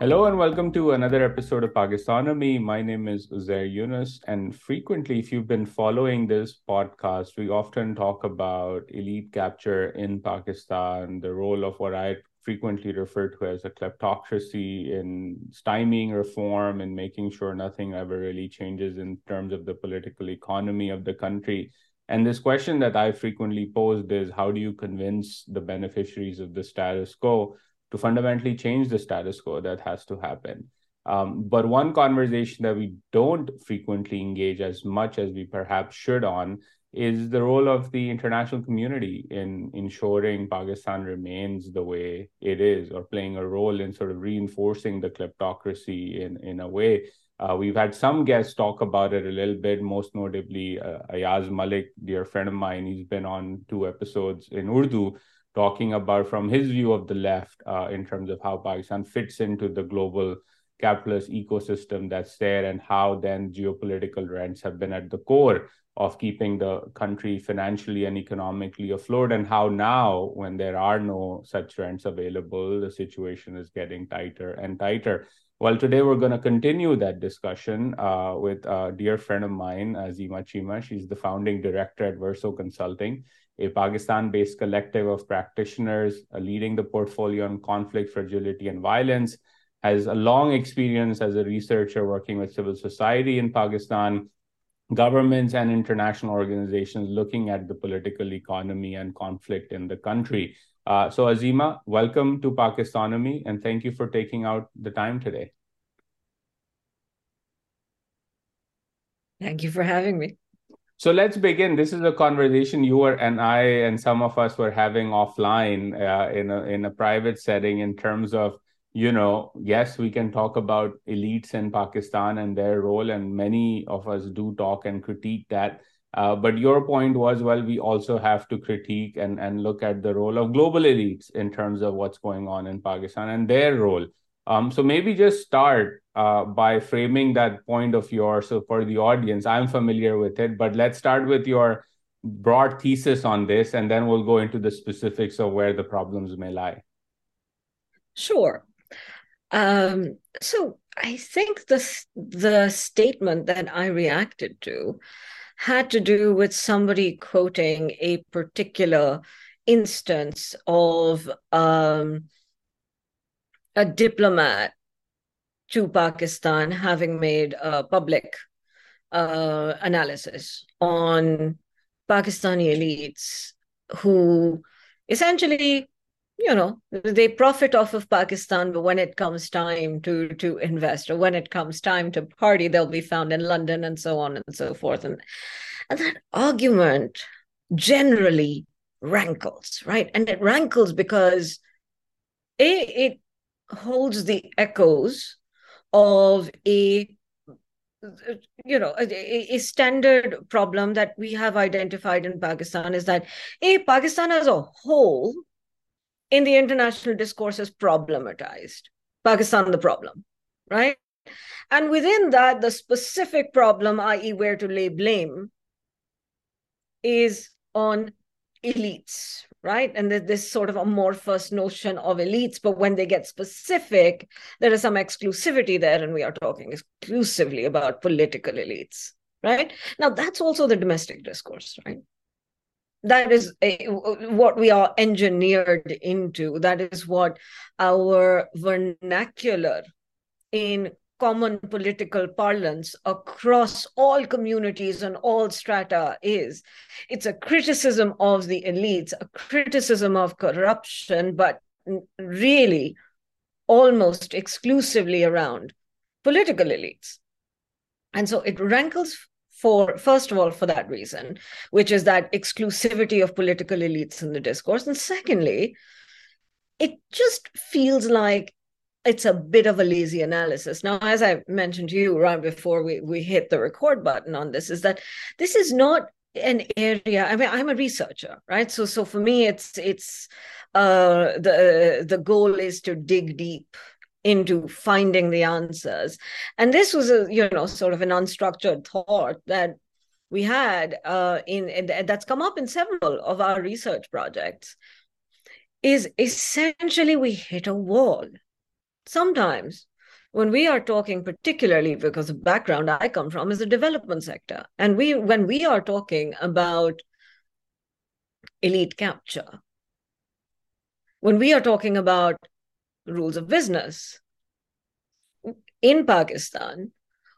Hello and welcome to another episode of Pakistonomy. My name is Uzair Yunus, and frequently, if you've been following this podcast, we often talk about elite capture in Pakistan, the role of what I frequently refer to as a kleptocracy in stymieing reform and making sure nothing ever really changes in terms of the political economy of the country. And this question that I frequently posed is, how do you convince the beneficiaries of the status quo to fundamentally change the status quo that has to happen? But one conversation that we don't frequently engage as much as we perhaps should on is the role of the international community in ensuring Pakistan remains the way it is, or playing a role in sort of reinforcing the kleptocracy in a way. We've had some guests talk about it a little bit, most notably Ayaz Malik, dear friend of mine. He's been on two episodes in Urdu talking about from his view of the left in terms of how Pakistan fits into the global capitalist ecosystem that's there, and how then geopolitical rents have been at the core of keeping the country financially and economically afloat, and how now, when there are no such rents available, the situation is getting tighter and tighter. Well, today we're going to continue that discussion with a dear friend of mine, Azeema Cheema. She's the founding director at Verso Consulting, a Pakistan-based collective of practitioners leading the portfolio on conflict, fragility, and violence. Has a long experience as a researcher working with civil society in Pakistan, governments, and international organizations looking at the political economy and conflict in the country. So Azeema, welcome to Pakistonomy, and thank you for taking out the time today. Thank you for having me. So let's begin. This is a conversation you and I and some of us were having offline in a private setting, in terms of, you know, yes, we can talk about elites in Pakistan and their role, and many of us do talk and critique that. But your point was, well, we also have to critique and look at the role of global elites in terms of what's going on in Pakistan and their role. So maybe just start by framing that point of yours. So for the audience, I'm familiar with it, but let's start with your broad thesis on this, and then we'll go into the specifics of where the problems may lie. Sure. So I think the statement that I reacted to had to do with somebody quoting a particular instance of a diplomat to Pakistan having made a public analysis on Pakistani elites who essentially, you know, they profit off of Pakistan, but when it comes time to invest, or when it comes time to party, they'll be found in London, and so on and so forth. And that argument generally rankles, right? And it rankles because it holds the echoes of a standard problem that we have identified in Pakistan, is that Pakistan as a whole in the international discourse is problematized. Pakistan, the problem, right? And within that, the specific problem, i.e. where to lay blame, is on elites, right? And this sort of amorphous notion of elites, but when they get specific, there is some exclusivity there, and we are talking exclusively about political elites, right? Now, that's also the domestic discourse, right? That is what we are engineered into. That is what our vernacular in common political parlance across all communities and all strata is. It's a criticism of the elites, a criticism of corruption, but really almost exclusively around political elites. And so it rankles, first of all, for that reason, which is that exclusivity of political elites in the discourse. And secondly, it just feels like it's a bit of a lazy analysis. Now, as I mentioned to you right before we hit the record button on this, is that this is not an area, I mean, I'm a researcher, right? So for me, the goal is to dig deep into finding the answers. And this was sort of an unstructured thought that we had that's come up in several of our research projects, is essentially we hit a wall. sometimes when we are talking, particularly because the background I come from is the development sector, and when we are talking about elite capture, when we are talking about rules of business in Pakistan,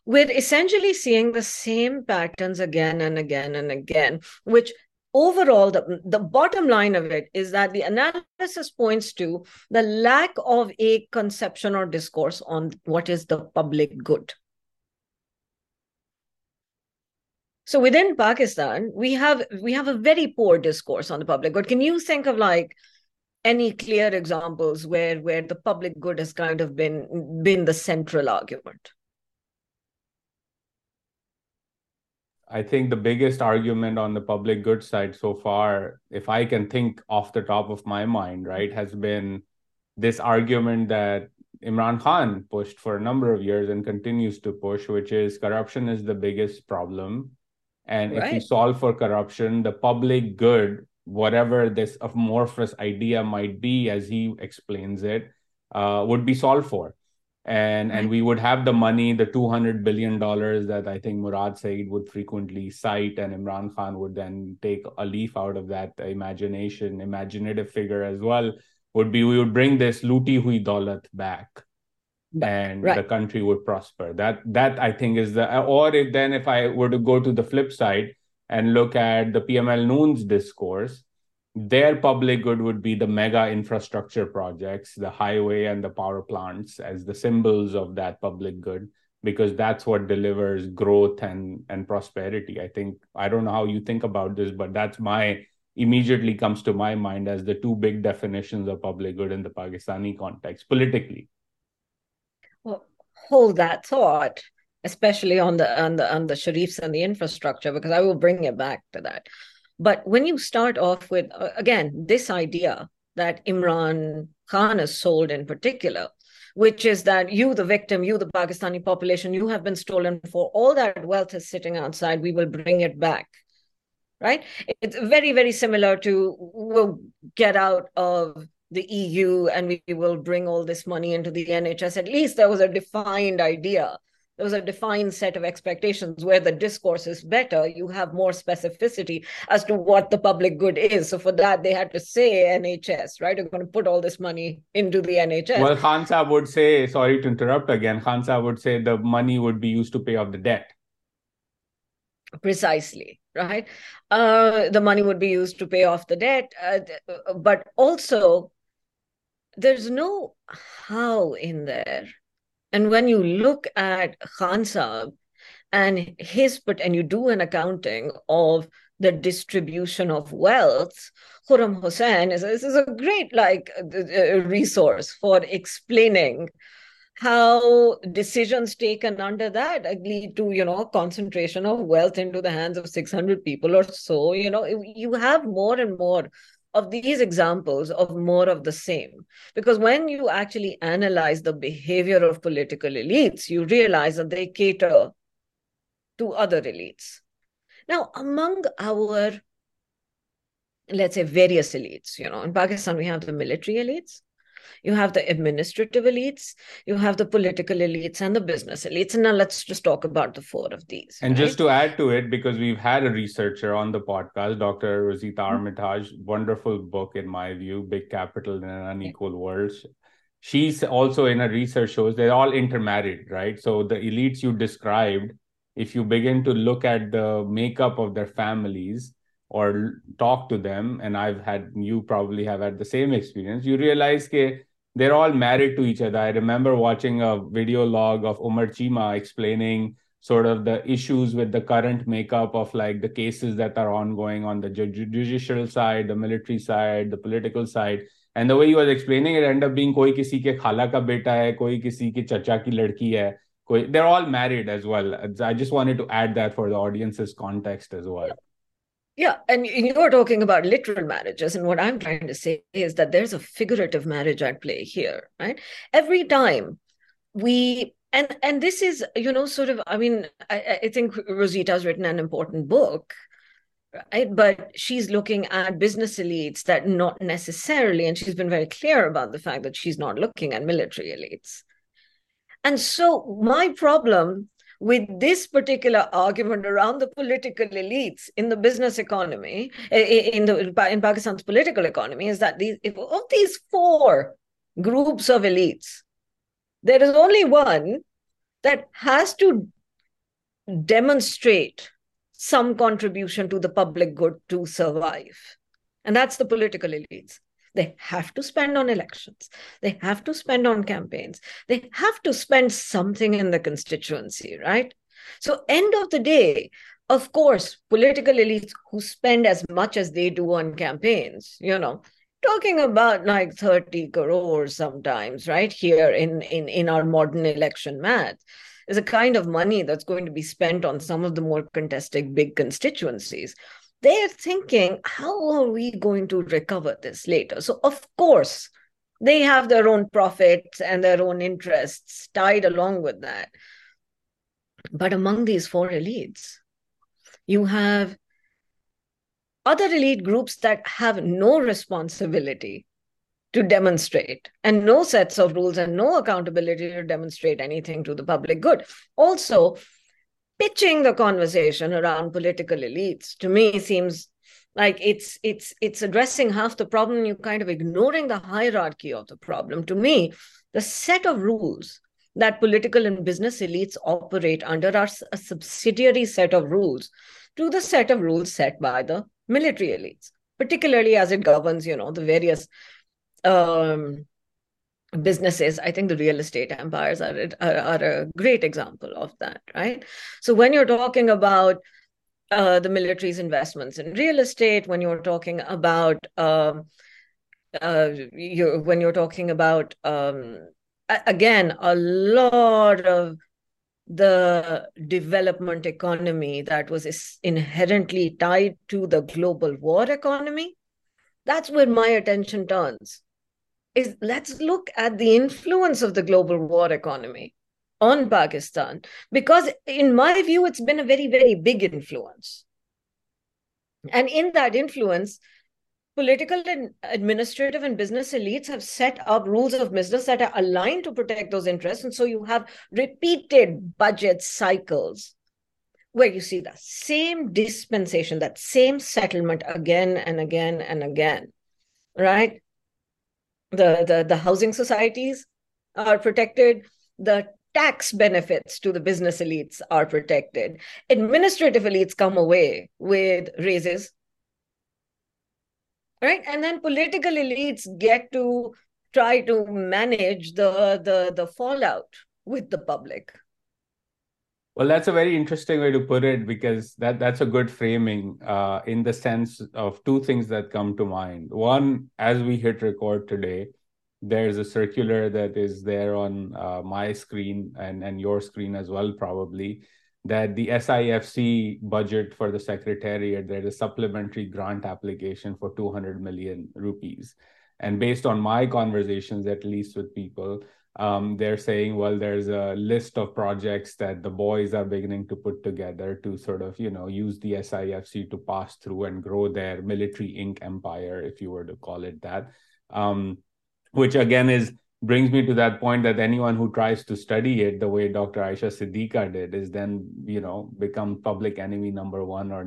we're essentially seeing the same patterns again and again and again, which overall, the bottom line of it is that the analysis points to the lack of a conception or discourse on what is the public good. So within Pakistan, we have a very poor discourse on the public good. Can you think of like any clear examples where the public good has kind of been the central argument? I think the biggest argument on the public good side so far, if I can think off the top of my mind, right, has been this argument that Imran Khan pushed for a number of years and continues to push, which is corruption is the biggest problem. And right, if you solve for corruption, the public good, whatever this amorphous idea might be, as he explains it, would be solved for. And we would have the money, the $200 billion that I think Murad Saeed would frequently cite, and Imran Khan would then take a leaf out of that imaginative figure as well, would be we would bring this luti hui daulat back, and right, the country would prosper. That I think is the, or if then if I were to go to the flip side and look at the PML Noon's discourse, their public good would be the mega infrastructure projects, the highway and the power plants as the symbols of that public good, because that's what delivers growth and prosperity. I think, I don't know how you think about this, but that's my, immediately comes to my mind as the two big definitions of public good in the Pakistani context, politically. Well, hold that thought, especially on the Sharifs and the infrastructure, because I will bring it back to that. But when you start off with, again, this idea that Imran Khan has sold in particular, which is that you, the victim, you, the Pakistani population, you have been stolen for, all that wealth is sitting outside, we will bring it back, right? It's very, very similar to we'll get out of the EU and we will bring all this money into the NHS. At least there was a defined idea. There was a defined set of expectations. Where the discourse is better, you have more specificity as to what the public good is. So for that, they had to say NHS, right? You're going to put all this money into the NHS. Well, Khan Saab would say, sorry to interrupt again, Khan Saab would say the money would be used to pay off the debt. Precisely, right? The money would be used to pay off the debt. But also, there's no how in there. And when you look at Khan Saab and his, and you do an accounting of the distribution of wealth, Khurram Hussain is a great like resource for explaining how decisions taken under that lead to, you know, concentration of wealth into the hands of 600 people or so. You know, you have more and more of these examples of more of the same. Because when you actually analyze the behavior of political elites, you realize that they cater to other elites. Now, among our, let's say, various elites, you know, in Pakistan, we have the military elites, you have the administrative elites, you have the political elites and the business elites. And now let's just talk about the four of these. And right? Just to add to it, because we've had a researcher on the podcast, Dr. Rosita Armitaj, wonderful book, in my view, Big Capital in an Unequal World. She's also in her research shows they're all intermarried, right? So the elites you described, if you begin to look at the makeup of their families or talk to them, and you probably have had the same experience, you realize that they're all married to each other. I remember watching a video log of Umar Chima explaining sort of the issues with the current makeup of like the cases that are ongoing on the judicial side, the military side, the political side. And the way he was explaining it ended up being koi kisi ke khala ka beta hai, koi kisi ke chacha ki ladki hai. They're all married as well. I just wanted to add that for the audience's context as well. Yeah, and you're talking about literal marriages. And what I'm trying to say is that there's a figurative marriage at play here, right? Every time we, and this is, you know, sort of, I mean, I think Rosita's written an important book right? But she's looking at business elites that not necessarily, and she's been very clear about the fact that she's not looking at military elites. And so my problem with this particular argument around the political elites in the business economy, in Pakistan's political economy, is that of these four groups of elites, there is only one that has to demonstrate some contribution to the public good to survive. And that's the political elites. They have to spend on elections. They have to spend on campaigns. They have to spend something in the constituency, right? So end of the day, of course, political elites who spend as much as they do on campaigns, you know, talking about like 30 crores sometimes, right? Here in our modern election math, is a kind of money that's going to be spent on some of the more contested big constituencies. They're thinking, how are we going to recover this later? So of course, they have their own profits and their own interests tied along with that. But among these four elites, you have other elite groups that have no responsibility to demonstrate and no sets of rules and no accountability to demonstrate anything to the public good. Also, pitching the conversation around political elites to me seems like it's addressing half the problem. You're kind of ignoring the hierarchy of the problem. To me, the set of rules that political and business elites operate under are a subsidiary set of rules to the set of rules set by the military elites, particularly as it governs, you know, the various businesses. I think the real estate empires are a great example of that, right? So when you're talking about the military's investments in real estate, when you're talking about again, a lot of the development economy that was inherently tied to the global war economy, that's where my attention turns. Is let's look at the influence of the global war economy on Pakistan, because in my view, it's been a very, very big influence. And in that influence, political and administrative and business elites have set up rules of business that are aligned to protect those interests. And so you have repeated budget cycles where you see that same dispensation, that same settlement again and again and again, right? The housing societies are protected. The tax benefits to the business elites are protected. Administrative elites come away with raises, right? And then political elites get to try to manage the fallout with the public. Well, that's a very interesting way to put it, because that's a good framing in the sense of two things that come to mind. One, as we hit record today, there's a circular that is there on my screen and your screen as well, probably, that the SIFC budget for the Secretariat, there's a supplementary grant application for 200 million rupees. And based on my conversations, at least with people, they're saying, well, there's a list of projects that the boys are beginning to put together to sort of, you know, use the SIFC to pass through and grow their military Inc. empire, if you were to call it that, which again brings me to that point that anyone who tries to study it the way Dr. Aisha Siddiqui did is then, you know, become public enemy number one or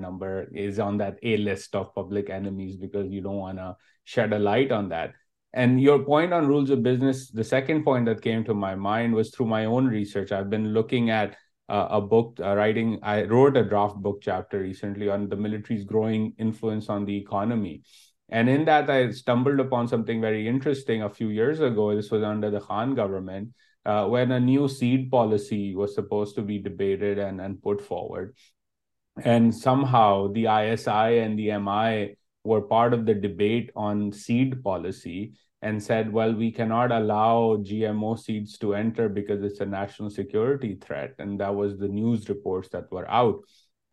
is on that A list of public enemies, because you don't want to shed a light on that. And your point on rules of business, the second point that came to my mind was through my own research. I've been looking at a book writing. I wrote a draft book chapter recently on the military's growing influence on the economy. And in that, I stumbled upon something very interesting a few years ago. This was under the Khan government, when a new seed policy was supposed to be debated and put forward. And somehow the ISI and the MI were part of the debate on seed policy and said, well, we cannot allow GMO seeds to enter because it's a national security threat. And that was the news reports that were out.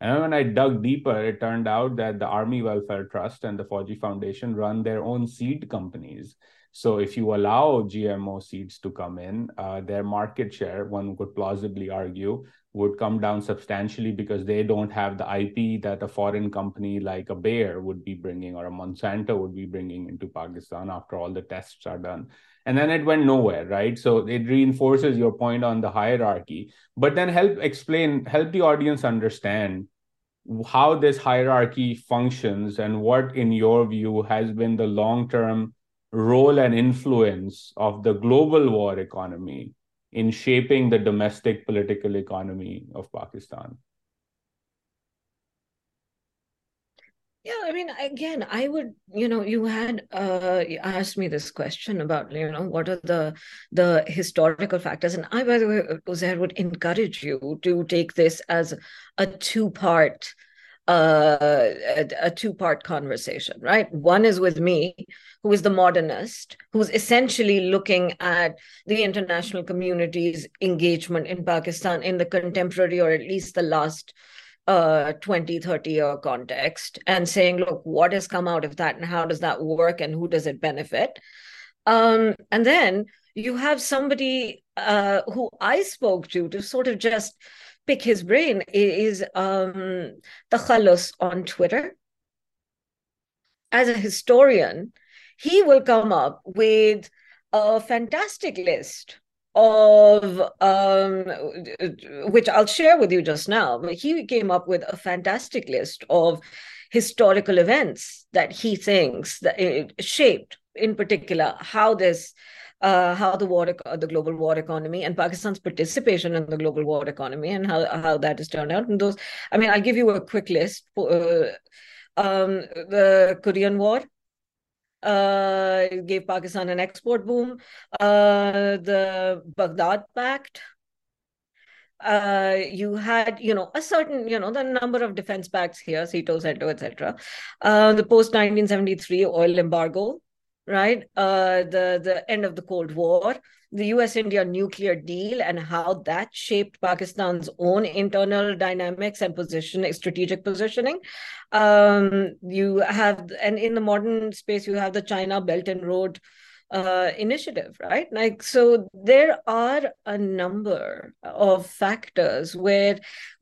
And when I dug deeper, it turned out that the Army Welfare Trust and the Foji Foundation run their own seed companies. So if you allow GMO seeds to come in, their market share, one could plausibly argue, would come down substantially because they don't have the IP that a foreign company like a Bayer would be bringing or a Monsanto would be bringing into Pakistan after all the tests are done. And then it went nowhere, right? So it reinforces your point on the hierarchy, but then help the audience understand how this hierarchy functions and what, in your view, has been the long-term role and influence of the global war economy in shaping the domestic political economy of Pakistan? Yeah, I mean, again, I would, you had asked me this question about, what are the historical factors. And I, by the way, Uzair, would encourage you to take this as a two-part conversation, right? One is with me, who is the modernist, who's essentially looking at the international community's engagement in Pakistan in the contemporary, or at least the last 20, 30-year context, and saying, look, what has come out of that and how does that work and who does it benefit? And then you have somebody who I spoke to sort of just pick his brain, is Takhalus on Twitter. As a historian, he will come up with a fantastic list of, which I'll share with you just now, but he came up with a fantastic list of historical events that he thinks that it shaped, in particular, how this the global war economy and Pakistan's participation in the global war economy and how that has turned out. And those, I mean, I'll give you a quick list. The Korean War gave Pakistan an export boom. The Baghdad Pact. You had, a certain, the number of defense pacts here, CETO, CENTO, etc. The post-1973 oil embargo. Right, the end of the Cold War, the US-India nuclear deal, and how that shaped Pakistan's own internal dynamics and strategic positioning. You have, and in the modern space, you have the China Belt and Road initiative, right? Like, so there are a number of factors where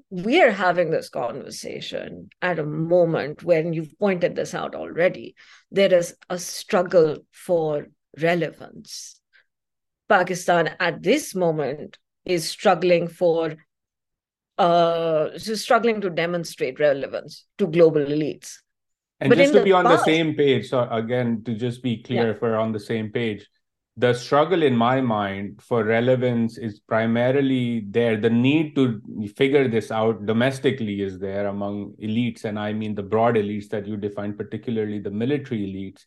we are having this conversation at a moment when, you've pointed this out already, there is a struggle for relevance. Pakistan at this moment is struggling to demonstrate relevance to global elites. And but just to be on the same page, so again, to just be clear, if we're on the same page, the struggle in my mind for relevance is primarily there. The need to figure this out domestically is there among elites, and I mean the broad elites that you defined, particularly the military elites,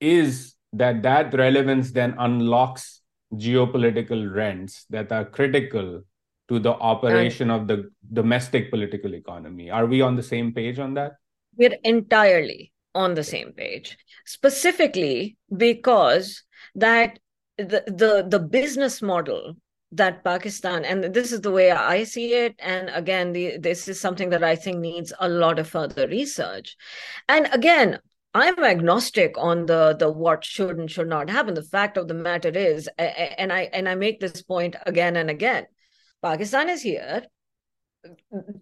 is that relevance then unlocks geopolitical rents that are critical to the operation of the domestic political economy. Are we on the same page on that? We're entirely on the same page, specifically because that the business model that Pakistan, and this is the way I see it, and again, this is something that I think needs a lot of further research. And again, I'm agnostic on the what should and should not happen. The fact of the matter is, and I make this point again and again, Pakistan is here,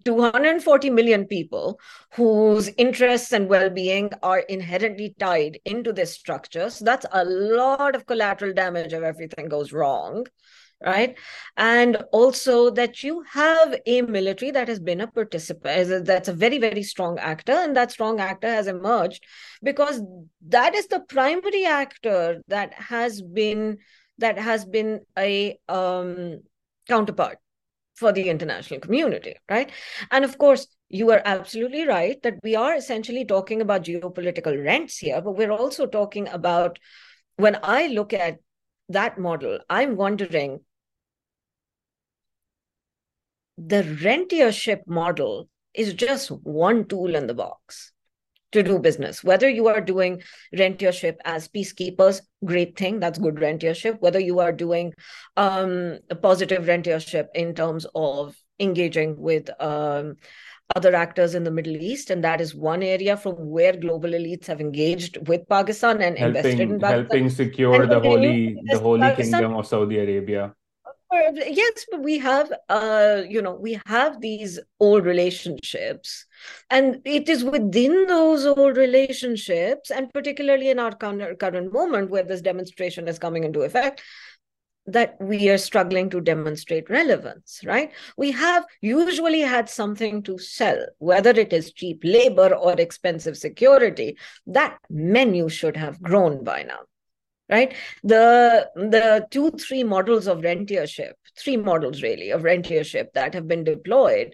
240 million people whose interests and well-being are inherently tied into this structure. So that's a lot of collateral damage if everything goes wrong, right? And also that you have a military that has been a participant, that's a very, very strong actor, and that strong actor has emerged because that is the primary actor that has been a counterpart for the international community, right? And of course, you are absolutely right that we are essentially talking about geopolitical rents here, but we're also talking about, when I look at that model, I'm wondering, the rentiership model is just one tool in the box to do business. Whether you are doing rentiership as peacekeepers, great thing, that's good rentiership. Whether you are doing a positive rentiership in terms of engaging with other actors in the Middle East. And that is one area from where global elites have engaged with Pakistan and invested in Pakistan. Helping secure the Holy Kingdom of Saudi Arabia. Yes, but we have, we have these old relationships, and it is within those old relationships, and particularly in our current moment where this demonstration is coming into effect, that we are struggling to demonstrate relevance, right? We have usually had something to sell, whether it is cheap labor or expensive security. That menu should have grown by now, right? The three models of rentiership, three models really of rentiership that have been deployed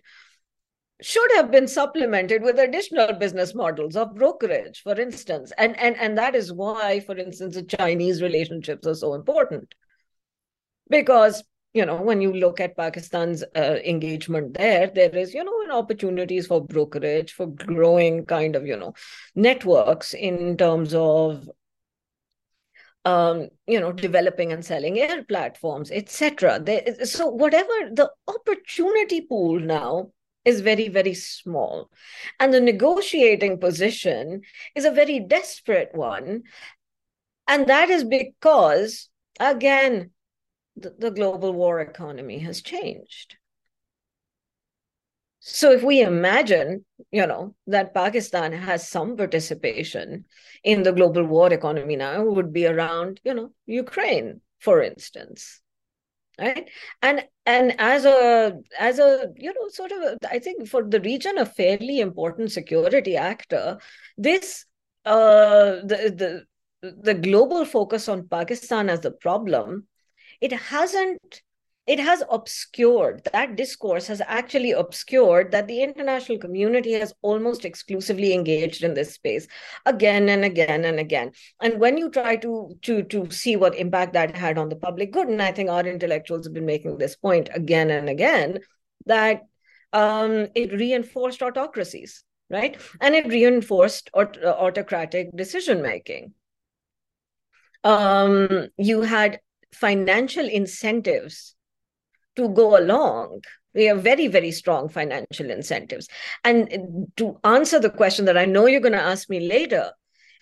should have been supplemented with additional business models of brokerage, for instance. And that is why, for instance, the Chinese relationships are so important. Because, when you look at Pakistan's engagement there is, opportunities for brokerage, for growing kind of, networks in terms of, developing and selling air platforms, etc. So whatever the opportunity pool now is very, very small. And the negotiating position is a very desperate one. And that is because, again, the global war economy has changed. So if we imagine, that Pakistan has some participation in the global war economy now, it would be around, Ukraine, for instance, right? And as a I think for the region, a fairly important security actor, this the global focus on Pakistan as the problem, it has obscured, that discourse has actually obscured that the international community has almost exclusively engaged in this space again and again and again. And when you try to see what impact that had on the public good, and I think our intellectuals have been making this point again and again, that it reinforced autocracies, right? And it reinforced autocratic decision-making. You had financial incentives to go along. We have very, very strong financial incentives. And to answer the question that I know you're going to ask me later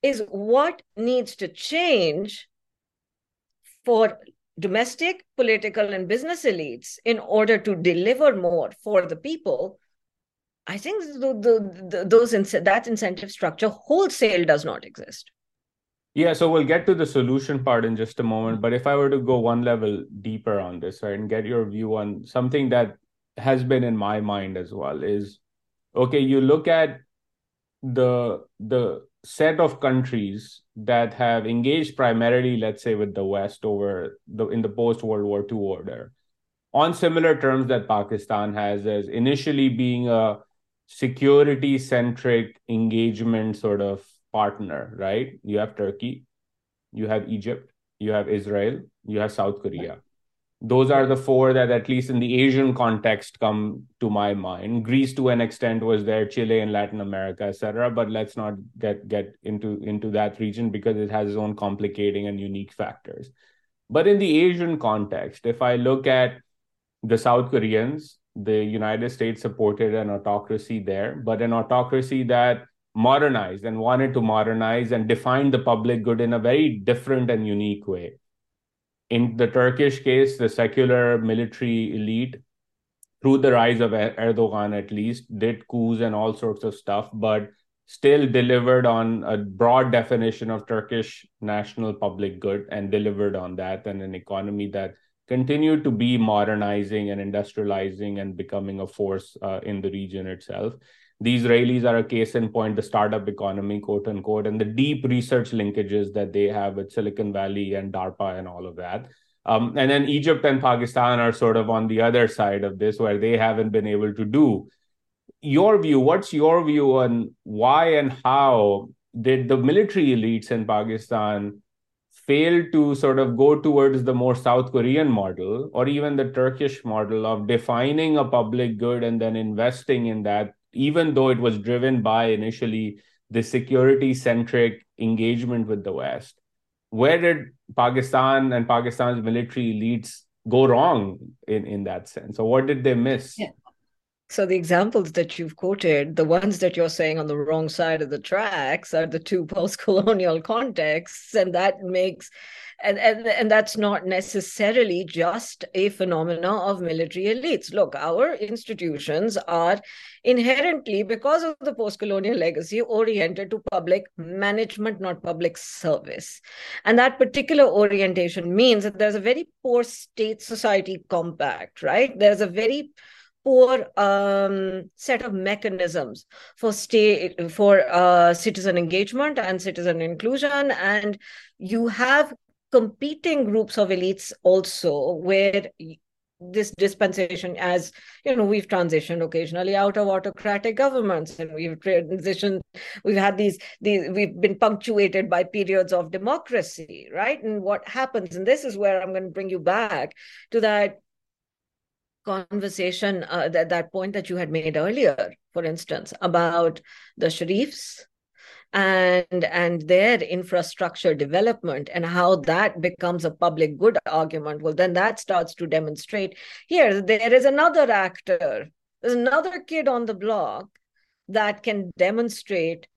is what needs to change for domestic, political, and business elites in order to deliver more for the people. I think that incentive structure wholesale does not exist. Yeah, so we'll get to the solution part in just a moment. But if I were to go one level deeper on this, right, and get your view on something that has been in my mind as well is, okay, you look at the set of countries that have engaged primarily, let's say, with the West in the post-World War II order on similar terms that Pakistan has, as initially being a security-centric engagement sort of partner, right? You have Turkey, you have Egypt, you have Israel, you have South Korea. Those are the four that, at least in the Asian context, come to my mind. Greece, to an extent, was there, Chile and Latin America, etc. But let's not get into that region because it has its own complicating and unique factors. But in the Asian context, if I look at the South Koreans, the United States supported an autocracy there, but an autocracy that modernized and wanted to modernize and define the public good in a very different and unique way. In the Turkish case, the secular military elite, through the rise of Erdogan at least, did coups and all sorts of stuff, but still delivered on a broad definition of Turkish national public good and delivered on that, and an economy that continued to be modernizing and industrializing and becoming a force in the region itself. The Israelis are a case in point, the startup economy, quote unquote, and the deep research linkages that they have with Silicon Valley and DARPA and all of that. And then Egypt and Pakistan are sort of on the other side of this, where they haven't been able to do. Your view, what's your view on why and how did the military elites in Pakistan fail to sort of go towards the more South Korean model or even the Turkish model of defining a public good and then investing in that, even though it was driven by initially the security-centric engagement with the West? Where did Pakistan and Pakistan's military elites go wrong in that sense? Or what did they miss? Yeah. So the examples that you've quoted, the ones that you're saying on the wrong side of the tracks, are the two post-colonial contexts, and that makes, and that's not necessarily just a phenomena of military elites. Look, our institutions are inherently, because of the post-colonial legacy, oriented to public management, not public service. And that particular orientation means that there's a very poor state-society compact, right? There's a very poor set of mechanisms for citizen engagement and citizen inclusion. And you have competing groups of elites also where this dispensation, as you know, we've transitioned occasionally out of autocratic governments, and we've transitioned, we've had these we've been punctuated by periods of democracy, right? And what happens, and this is where I'm going to bring you back to that conversation, that point that you had made earlier, for instance, about the Sharifs and their infrastructure development and how that becomes a public good argument. Well, then that starts to demonstrate here, there is another actor, there's another kid on the block that can demonstrate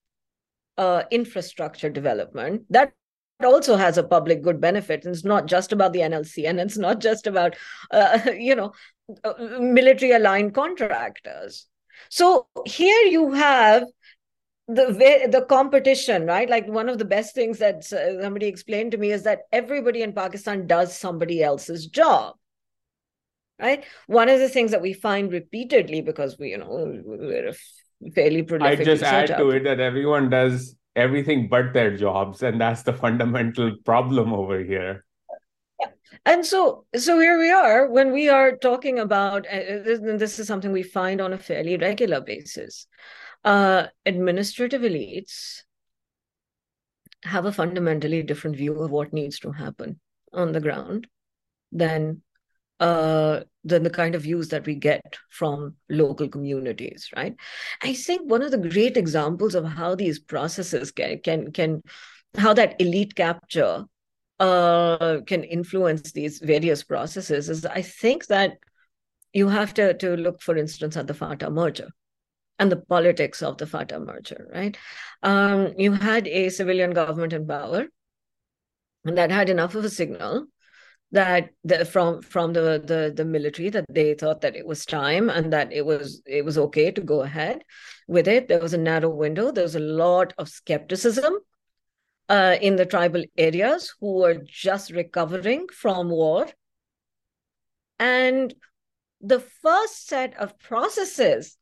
infrastructure development that also has a public good benefit. And it's not just about the NLC, and it's not just about, military-aligned contractors. So here you have the competition, right? Like, one of the best things that somebody explained to me is that everybody in Pakistan does somebody else's job, right? One of the things that we find repeatedly, because we're a fairly prolific— I just add to it that everyone does everything but their jobs, and that's the fundamental problem over here. Yeah. And so here we are when we are talking about, and this is something we find on a fairly regular basis, administrative elites have a fundamentally different view of what needs to happen on the ground than the kind of views that we get from local communities, right? I think one of the great examples of how these processes how that elite capture can influence these various processes is, I think that you have to look, for instance, at the FATA merger and the politics of the FATA merger, right? You had a civilian government in power, and that had enough of a signal that from the military that they thought that it was time and that it was okay to go ahead with it. There was a narrow window. There was a lot of skepticism in the tribal areas who were just recovering from war. And the first set of processes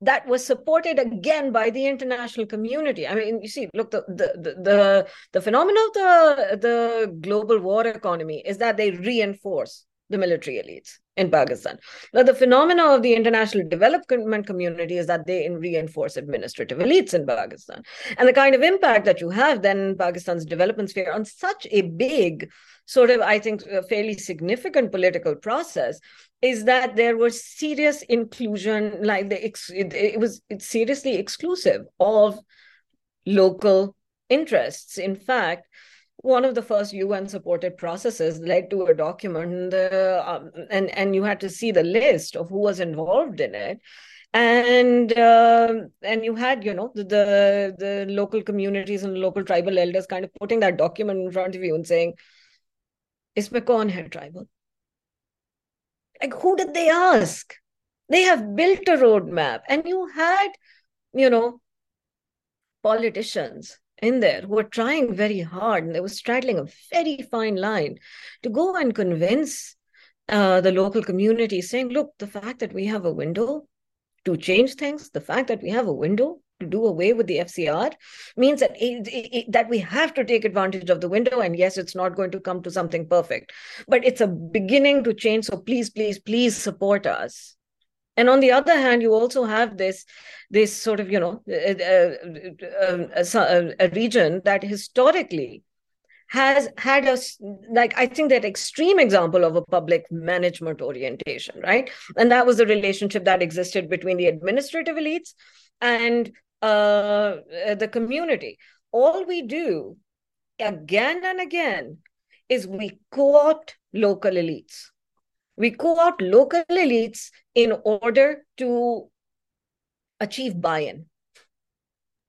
that was supported again by the international community. I mean, you see, look, the phenomenon of the global war economy is that they reinforce the military elites in Pakistan. Now, the phenomenon of the international development community is that they reinforce administrative elites in Pakistan. And the kind of impact that you have then in Pakistan's development sphere on such a big, sort of, I think, a fairly significant political process is that there were serious inclusion, like it's seriously exclusive of local interests. In fact, one of the first UN-supported processes led to a document, and you had to see the list of who was involved in it, and you had the local communities and local tribal elders kind of putting that document in front of you and saying, "Isme kaun hai tribal?" Like, who did they ask? They have built a roadmap, and you had, politicians in there who were trying very hard, and they were straddling a very fine line to go and convince the local community, saying, look, the fact that we have a window to change things, the fact that we have a window to do away with the FCR means that that we have to take advantage of the window. And yes, it's not going to come to something perfect, but it's a beginning to change. So please, please, please support us. And on the other hand, you also have this sort of, a region that historically has had I think that extreme example of a public management orientation, right? And that was the relationship that existed between the administrative elites and the community. All we do again and again is we co-opt local elites. We co opt local elites in order to achieve buy-in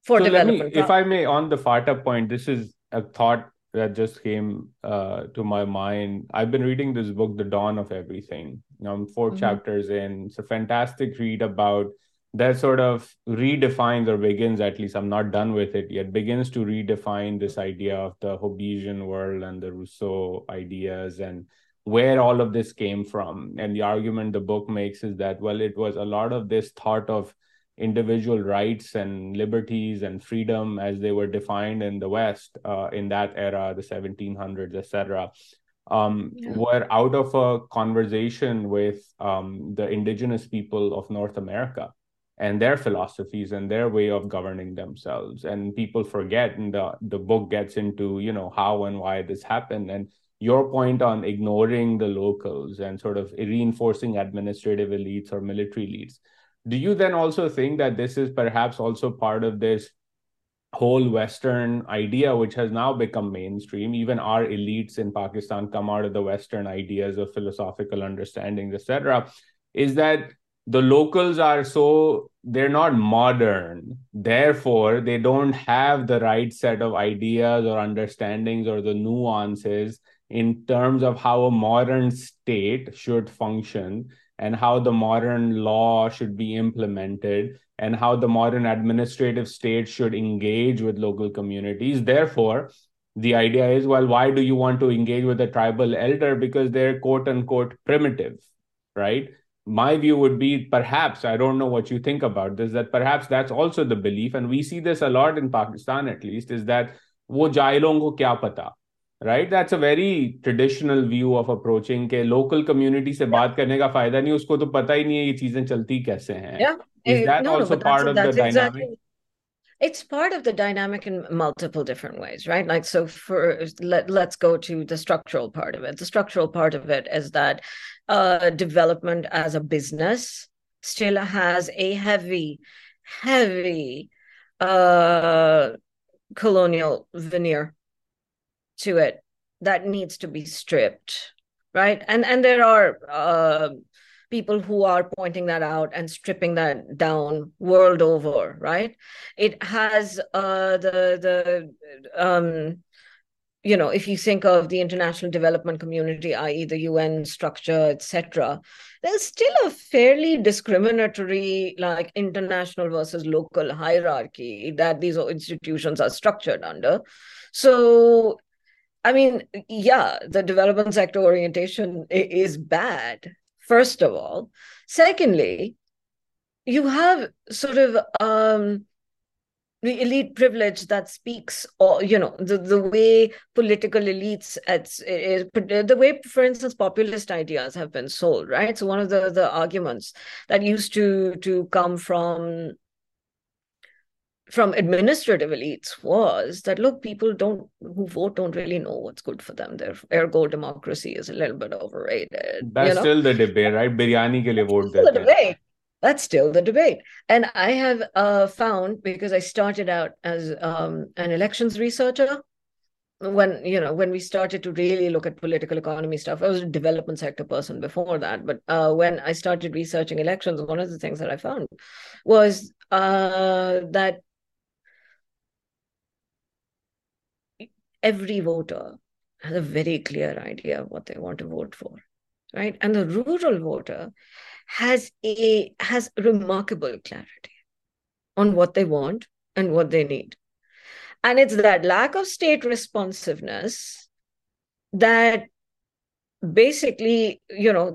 for development. If I may, on the FATA point, this is a thought that just came to my mind. I've been reading this book, The Dawn of Everything. Now I'm 4 chapters in. It's a fantastic read about that sort of redefines or begins, at least I'm not done with it yet, begins to redefine this idea of the Hobbesian world and the Rousseau ideas and where all of this came from. And the argument the book makes is that, well, it was a lot of this thought of individual rights and liberties and freedom as they were defined in the West in that era, the 1700s, etc., were out of a conversation with the indigenous people of North America and their philosophies and their way of governing themselves. And people forget, and the book gets into, you know, how and why this happened. And your point on ignoring the locals and sort of reinforcing administrative elites or military elites, do you then also think that this is perhaps also part of this whole Western idea, which has now become mainstream? Even our elites in Pakistan come out of the Western ideas of philosophical understandings, etc. Is that the locals are so, they're not modern. Therefore, they don't have the right set of ideas or understandings or the nuances in terms of how a modern state should function, and how the modern law should be implemented, and how the modern administrative state should engage with local communities. Therefore, the idea is, well, why do you want to engage with a tribal elder? Because they're quote unquote primitive, right? My view would be, perhaps, I don't know what you think about this, that perhaps that's also the belief, and we see this a lot in Pakistan at least, is that wo jahilon ko kya pata? Right, that's a very traditional view of approaching ke local community se baat karne ka fayda nahi, usko to pata hi nahi hai ye cheezein chalti kaise hain. Is that also part of the dynamic? It's part of the dynamic in multiple different ways, right? Like, so for let's go to the structural part of it. The structural part of it is that development as a business still has a heavy colonial veneer to it that needs to be stripped, right? And there are people who are pointing that out and stripping that down world over, right? It has you know, if you think of the international development community, i.e. the UN structure, etc., there's still a fairly discriminatory, like, international versus local hierarchy that these institutions are structured under. So, I mean, yeah, the development sector orientation is bad, first of all. Secondly, you have sort of the elite privilege that speaks, or, you know, the way political elites, the way, for instance, populist ideas have been sold, right? So one of the arguments that used to come from administrative elites was that, look, people who vote don't really know what's good for them. Their ergo democracy is a little bit overrated. That's still the debate, right? Biryani ke liye vote dete. That's still the debate. And I have found, because I started out as an elections researcher, when we started to really look at political economy stuff, I was a development sector person before that. But when I started researching elections, one of the things that I found was that every voter has a very clear idea of what they want to vote for, right? And the rural voter has remarkable clarity on what they want and what they need. And it's that lack of state responsiveness that basically, you know,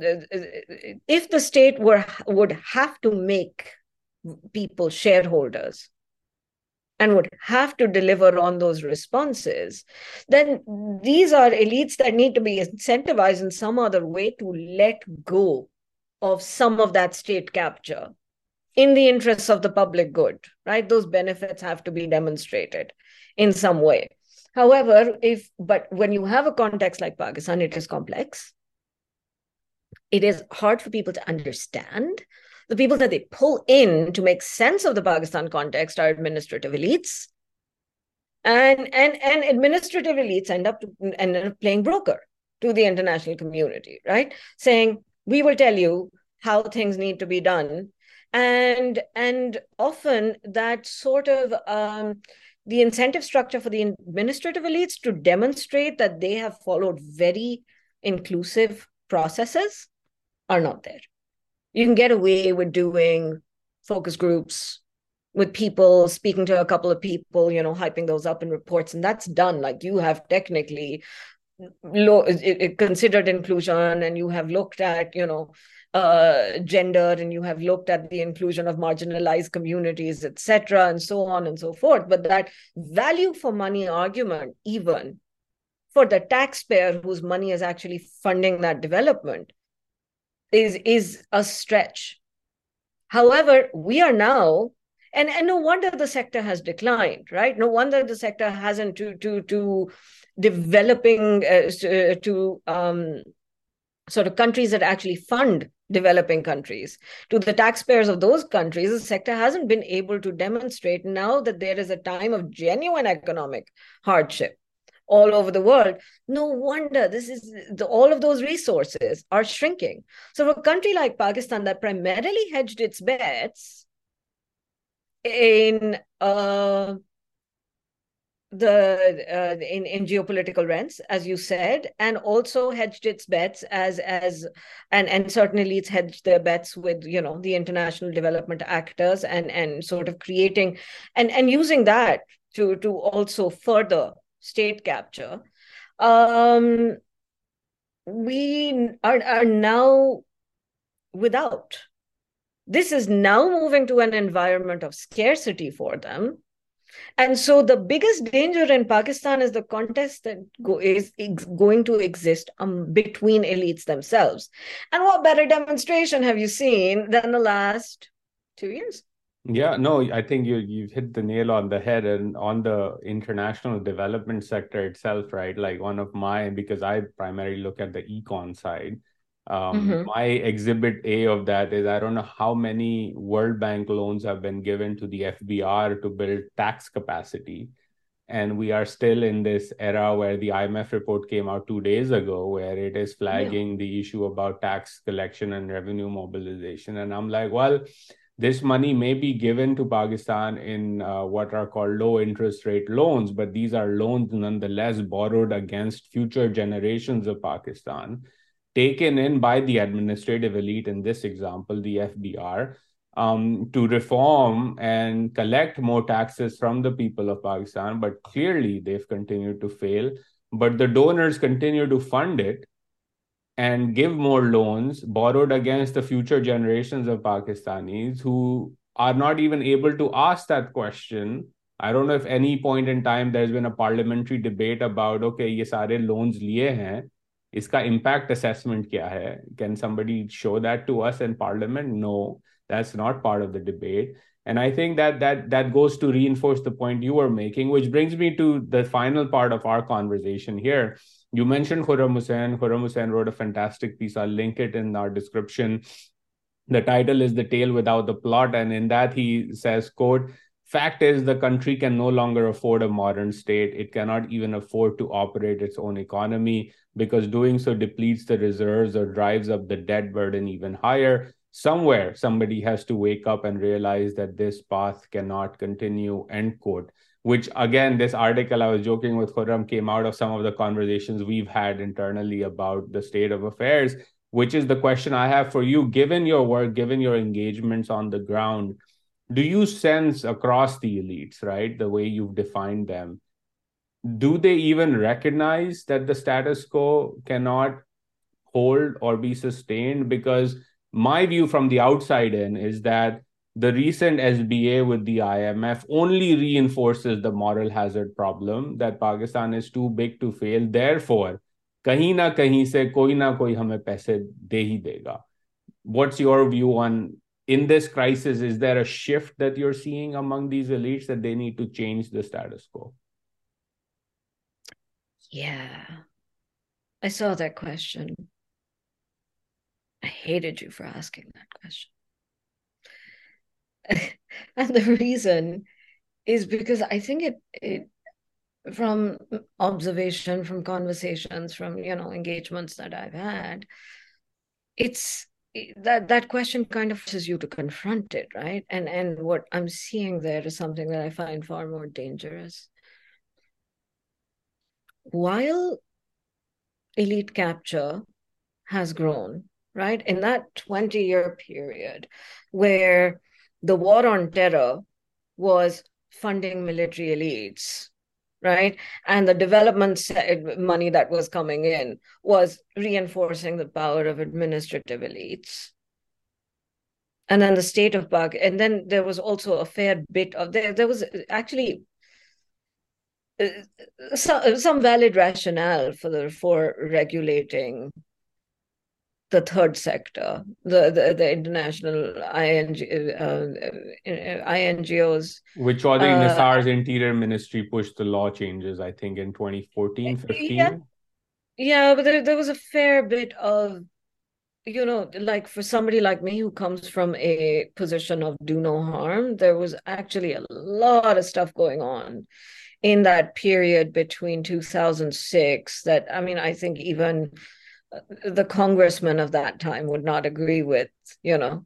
if the state would have to make people shareholders and would have to deliver on those responses, then these are elites that need to be incentivized in some other way to let go of some of that state capture in the interests of the public good, right? Those benefits have to be demonstrated in some way. However, but when you have a context like Pakistan, it is complex. It is hard for people to understand. The people that they pull in to make sense of the Pakistan context are administrative elites. And administrative elites end up playing broker to the international community, right? Saying, we will tell you how things need to be done. And often that sort of the incentive structure for the administrative elites to demonstrate that they have followed very inclusive processes are not there. You can get away with doing focus groups with people, speaking to a couple of people, you know, hyping those up in reports, and that's done. Like, you have technically considered inclusion, and you have looked at, you know, gender, and you have looked at the inclusion of marginalized communities, etc., and so on and so forth. But that value for money argument, even for the taxpayer whose money is actually funding that development, is a stretch. However, we are now, and no wonder the sector has declined, right? No wonder the sector hasn't to developing sort of countries that actually fund developing countries, to the taxpayers of those countries. The sector hasn't been able to demonstrate now that there is a time of genuine economic hardship all over the world. No wonder this is all of those resources are shrinking. So for a country like Pakistan that primarily hedged its bets in geopolitical rents, as you said, and also hedged its bets and certain elites hedged their bets with, you know, the international development actors and sort of creating and using that to also further state capture. We are now without. This is now moving to an environment of scarcity for them. And so the biggest danger in Pakistan is the contest that is going to exist between elites themselves. And what better demonstration have you seen than the last 2 years? Yeah, no, I think you've hit the nail on the head. And on the international development sector itself, right? Like, one of my, because I primarily look at the econ side, my exhibit A of that is, I don't know how many World Bank loans have been given to the FBR to build tax capacity. And we are still in this era where the IMF report came out 2 days ago, where it is flagging the issue about tax collection and revenue mobilization. And I'm like, well, this money may be given to Pakistan in what are called low interest rate loans, but these are loans nonetheless borrowed against future generations of Pakistan, taken in by the administrative elite, in this example, the FBR, to reform and collect more taxes from the people of Pakistan. But clearly, they've continued to fail. But the donors continue to fund it and give more loans borrowed against the future generations of Pakistanis who are not even able to ask that question. I don't know if any point in time there's been a parliamentary debate about, okay, ye sare loans liye hain, iska impact assessment kya hai? Can somebody show that to us in parliament? No, that's not part of the debate. And I think that goes to reinforce the point you were making, which brings me to the final part of our conversation here. You mentioned Khurram Hussain. Khurram Hussain wrote a fantastic piece. I'll link it in our description. The title is The Tale Without the Plot. And in that he says, quote, fact is the country can no longer afford a modern state. It cannot even afford to operate its own economy because doing so depletes the reserves or drives up the debt burden even higher. Somewhere, somebody has to wake up and realize that this path cannot continue, end quote. Which, again, this article, I was joking with Khurram, came out of some of the conversations we've had internally about the state of affairs, which is the question I have for you. Given your work, given your engagements on the ground, do you sense across the elites, right, the way you've defined them, do they even recognize that the status quo cannot hold or be sustained? Because my view from the outside in is that the recent SBA with the IMF only reinforces the moral hazard problem that Pakistan is too big to fail. Therefore, kahin na kahin se koi na koi hame paise de hi dega. What's your view on, in this crisis, is there a shift that you're seeing among these elites that they need to change the status quo? Yeah, I saw that question. I hated you for asking that question. And the reason is because I think it from observation, from conversations, from, you know, engagements that I've had, it's that question kind of forces you to confront it, right? And what I'm seeing there is something that I find far more dangerous. While elite capture has grown, right, in that 20-year period where the war on terror was funding military elites, right, and the development money that was coming in was reinforcing the power of administrative elites. And then the state of Pakistan, and then there was also a fair bit of, there was actually some valid rationale for regulating the third sector, the international INGOs. Which was Nisar's Interior Ministry pushed the law changes, I think, in 2014, 15. Yeah, but there was a fair bit of, like for somebody like me who comes from a position of do no harm, there was actually a lot of stuff going on in that period between 2006 that, I think even the congressmen of that time would not agree with,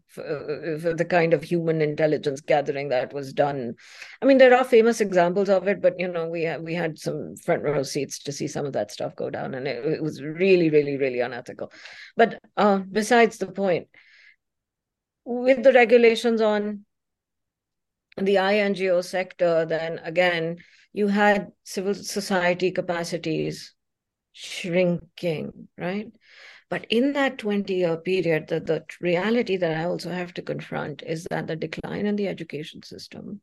for the kind of human intelligence gathering that was done. There are famous examples of it, but, we had some front row seats to see some of that stuff go down, and it was really, really, really unethical. But besides the point, with the regulations on the INGO sector, then again, you had civil society capacities shrinking, right? But in that 20-year period, the reality that I also have to confront is that the decline in the education system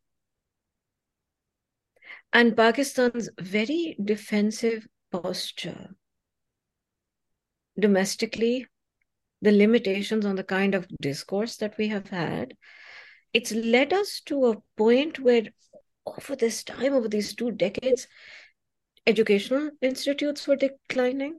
and Pakistan's very defensive posture domestically, the limitations on the kind of discourse that we have had, it's led us to a point where over this time, over these 2 decades, educational institutes were declining,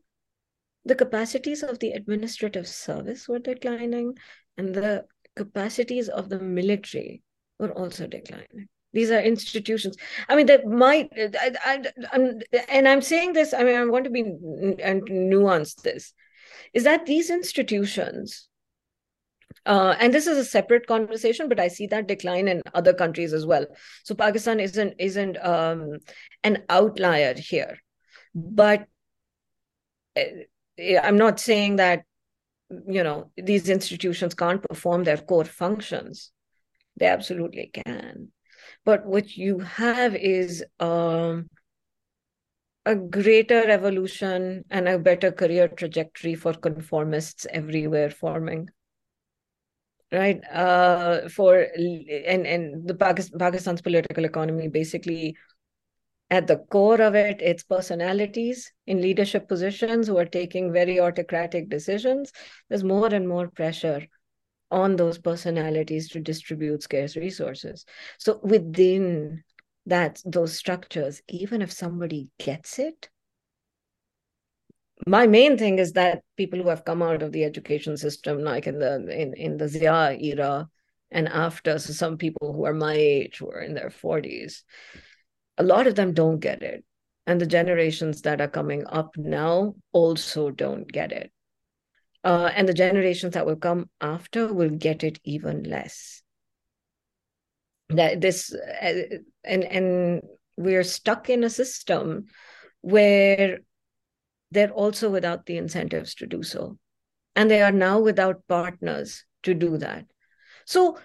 the capacities of the administrative service were declining, and the capacities of the military were also declining. These are institutions. I'm saying this, I want to be and nuance this, is that these institutions, and this is a separate conversation, but I see that decline in other countries as well. So Pakistan isn't an outlier here, but I'm not saying that, these institutions can't perform their core functions. They absolutely can. But what you have is a greater evolution and a better career trajectory for conformists everywhere forming. Right, the Pakistan's political economy, basically at the core of it, it's personalities in leadership positions who are taking very autocratic decisions. There's more and more pressure on those personalities to distribute scarce resources. So within those structures, even if somebody gets it, my main thing is that people who have come out of the education system, like in the Zia era and after, so some people who are my age were in their 40s, a lot of them don't get it. And the generations that are coming up now also don't get it. And the generations that will come after will get it even less. And we're stuck in a system where they're also without the incentives to do so. And they are now without partners to do that. So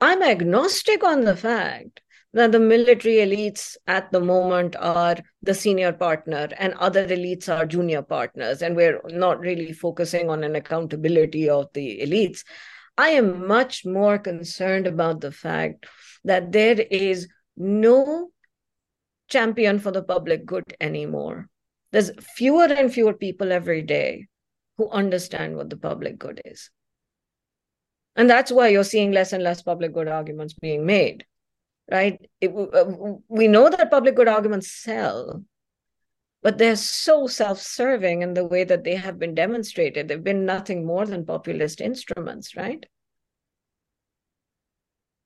I'm agnostic on the fact that the military elites at the moment are the senior partner and other elites are junior partners. And we're not really focusing on an accountability of the elites. I am much more concerned about the fact that there is no champion for the public good anymore. There's fewer and fewer people every day who understand what the public good is. And that's why you're seeing less and less public good arguments being made, right? We know that public good arguments sell, but they're so self-serving in the way that they have been demonstrated. They've been nothing more than populist instruments, right?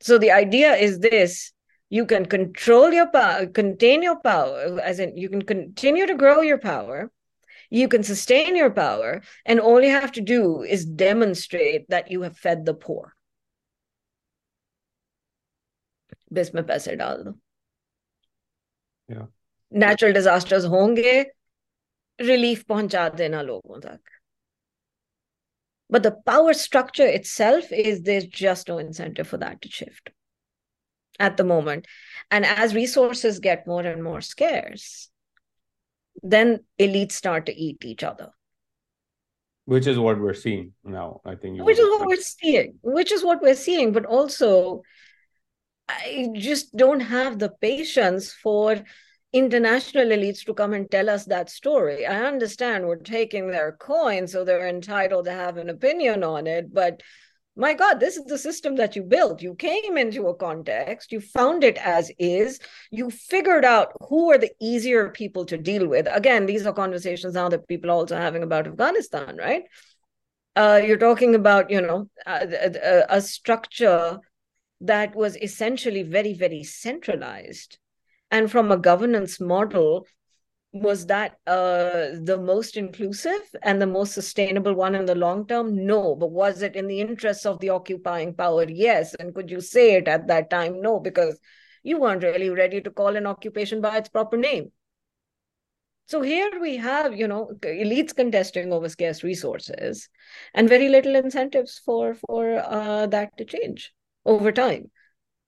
So the idea is this: you can control your power, contain your power, as in you can continue to grow your power. you can sustain your power, and all you have to do is demonstrate that you have fed the poor. BISP में पैसे डाल दो. Yeah. Natural disasters होंगे, relief पहुंचा देना लोगों तक. But the power structure itself is there's just no incentive for that to shift at the moment. And as resources get more and more scarce, then elites start to eat each other. Which is what we're seeing now, I think. Which is what we're seeing. But also, I just don't have the patience for international elites to come and tell us that story. I understand we're taking their coin, so they're entitled to have an opinion on it. But my God, this is the system that you built. You came into a context, you found it as is, you figured out who are the easier people to deal with. Again, these are conversations now that people are also having about Afghanistan, right? You're talking about, you know, a structure that was essentially very, very centralized. And from a governance model, was that the most inclusive and the most sustainable one in the long term? No. But was it in the interests of the occupying power? Yes. And could you say it at that time? No, because you weren't really ready to call an occupation by its proper name. So here we have, you know, elites contesting over scarce resources and very little incentives for that to change over time,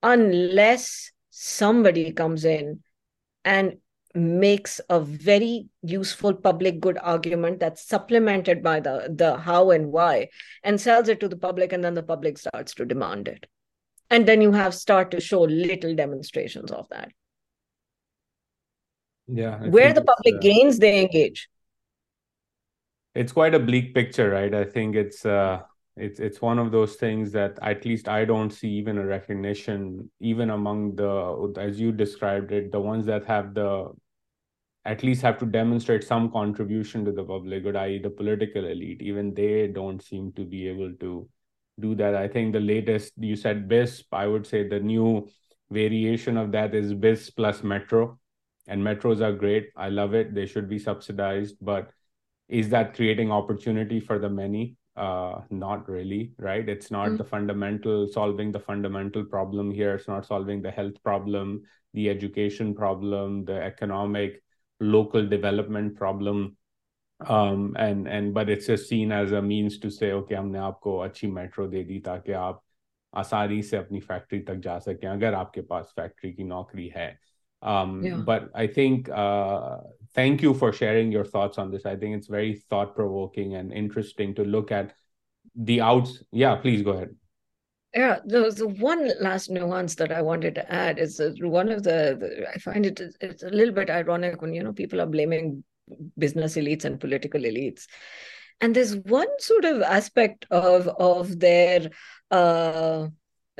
unless somebody comes in and makes a very useful public good argument that's supplemented by the how and why and sells it to the public, and then the public starts to demand it. And then you have start to show little demonstrations of that. Yeah. Where the public gains, they engage. It's quite a bleak picture, right? I think it's one of those things that at least I don't see even a recognition, even among the, as you described it, the ones that have the, at least have to demonstrate some contribution to the public good, i.e. the political elite, even they don't seem to be able to do that. I think the latest, you said BISP, I would say the new variation of that is BISP plus Metro, and Metros are great. I love it. They should be subsidized, but is that creating opportunity for the many? Not really, right? It's not the fundamental, solving the fundamental problem here. It's not solving the health problem, the education problem, the economic, local development problem. But it's just seen as a means to say, okay, हमने आपको अच्छी metro दे दी ताकि आप आसानी से अपनी factory तक जा सकें अगर आपके पास factory की नौकरी है. But I think thank you for sharing your thoughts on this. I think it's very thought-provoking and interesting to look at the outs. Yeah, please go ahead. Yeah, the one last nuance that I wanted to add is that one of I find it's a little bit ironic when, you know, people are blaming business elites and political elites. And there's one sort of aspect of their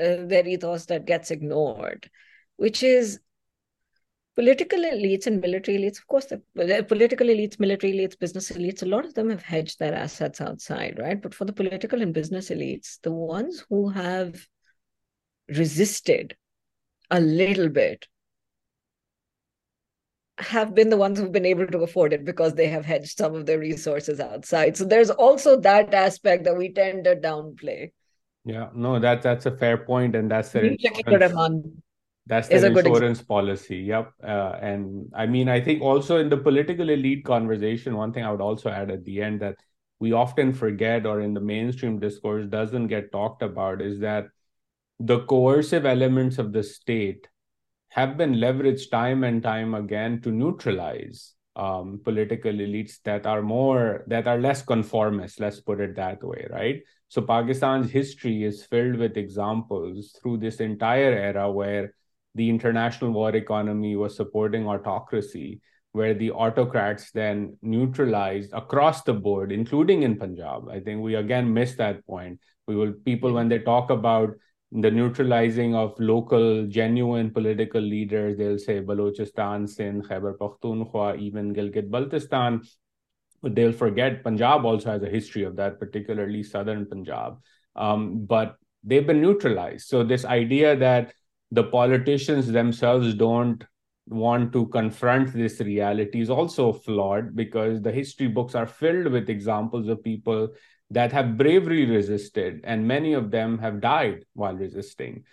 ethos that gets ignored, which is political elites and military elites. Of course, the political elites, military elites, business elites, a lot of them have hedged their assets outside, right? But for the political and business elites, the ones who have resisted a little bit have been the ones who've been able to afford it because they have hedged some of their resources outside. So there's also that aspect that we tend to downplay. Yeah, no, that's a fair point, and that's it. That's the insurance policy. Yep. And I mean, I think also in the political elite conversation, one thing I would also add at the end that we often forget, or in the mainstream discourse doesn't get talked about, is that the coercive elements of the state have been leveraged time and time again to neutralize political elites that are less conformist, let's put it that way, right? So Pakistan's history is filled with examples through this entire era where the international war economy was supporting autocracy, where the autocrats then neutralized across the board, including in Punjab. I think we again missed that point. People, when they talk about the neutralizing of local, genuine political leaders, they'll say Balochistan, Sindh, Khyber Pakhtunkhwa, even Gilgit-Baltistan. But they'll forget Punjab also has a history of that, particularly southern Punjab. But they've been neutralized. So this idea that the politicians themselves don't want to confront this reality is also flawed, because the history books are filled with examples of people that have bravely resisted, and many of them have died while resisting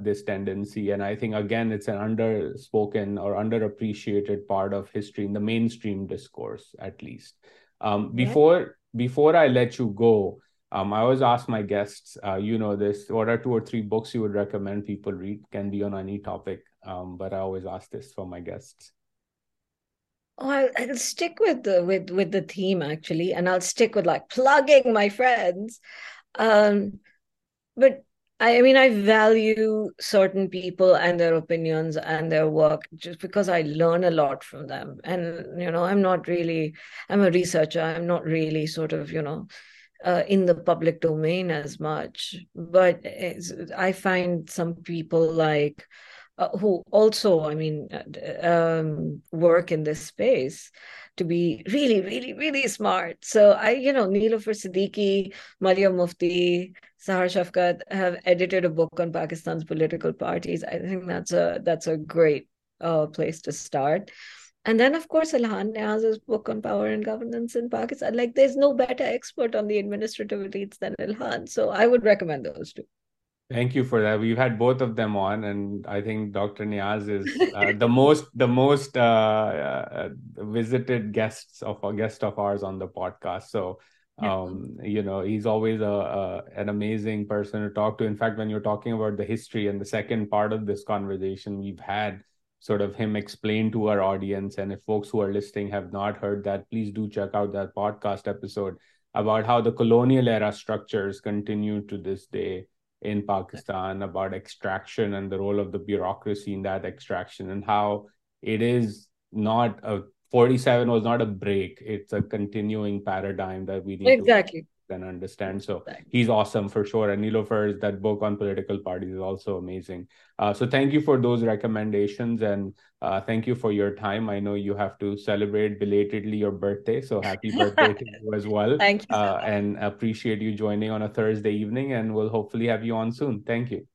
this tendency. And I think, again, it's an underspoken or underappreciated part of history in the mainstream discourse, at least. Before I let you go, I always ask my guests, you know this, what are 2 or 3 books you would recommend people read? Can be on any topic, but I always ask this for my guests. I'll stick with the theme, actually, and I'll stick with like plugging my friends. But I mean, I value certain people and their opinions and their work just because I learn a lot from them. And, you know, I'm a researcher. I'm not really sort of, you know, in the public domain as much. But I find some people like, who also, I mean, work in this space to be really, really, really smart. So I, you know, Nilofer Siddiqui, Malia Mufti, Sahar Shafkat have edited a book on Pakistan's political parties. I think that's a great place to start. And then, of course, Ilhan Niaz's book on power and governance in Pakistan. Like, there's no better expert on the administrative elites than Ilhan. So I would recommend those two. Thank you for that. We've had both of them on, and I think Dr. Niaz is the most visited guest of ours on the podcast. So, you know, he's always an amazing person to talk to. In fact, when you're talking about the history and the second part of this conversation, we've had sort of him explain to our audience. And if folks who are listening have not heard that, please do check out that podcast episode about how the colonial era structures continue to this day in Pakistan, about extraction and the role of the bureaucracy in that extraction, and how it is not a 47 was not a break. It's a continuing paradigm that we need to then understand. So he's awesome for sure. And Nilofer's, that book on political parties is also amazing. So thank you for those recommendations, and thank you for your time. I know you have to celebrate belatedly your birthday, so happy birthday to you as well. Thank you. And appreciate you joining on a Thursday evening, and we'll hopefully have you on soon. Thank you.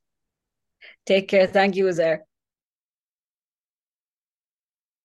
Take care. Thank you, Uzair.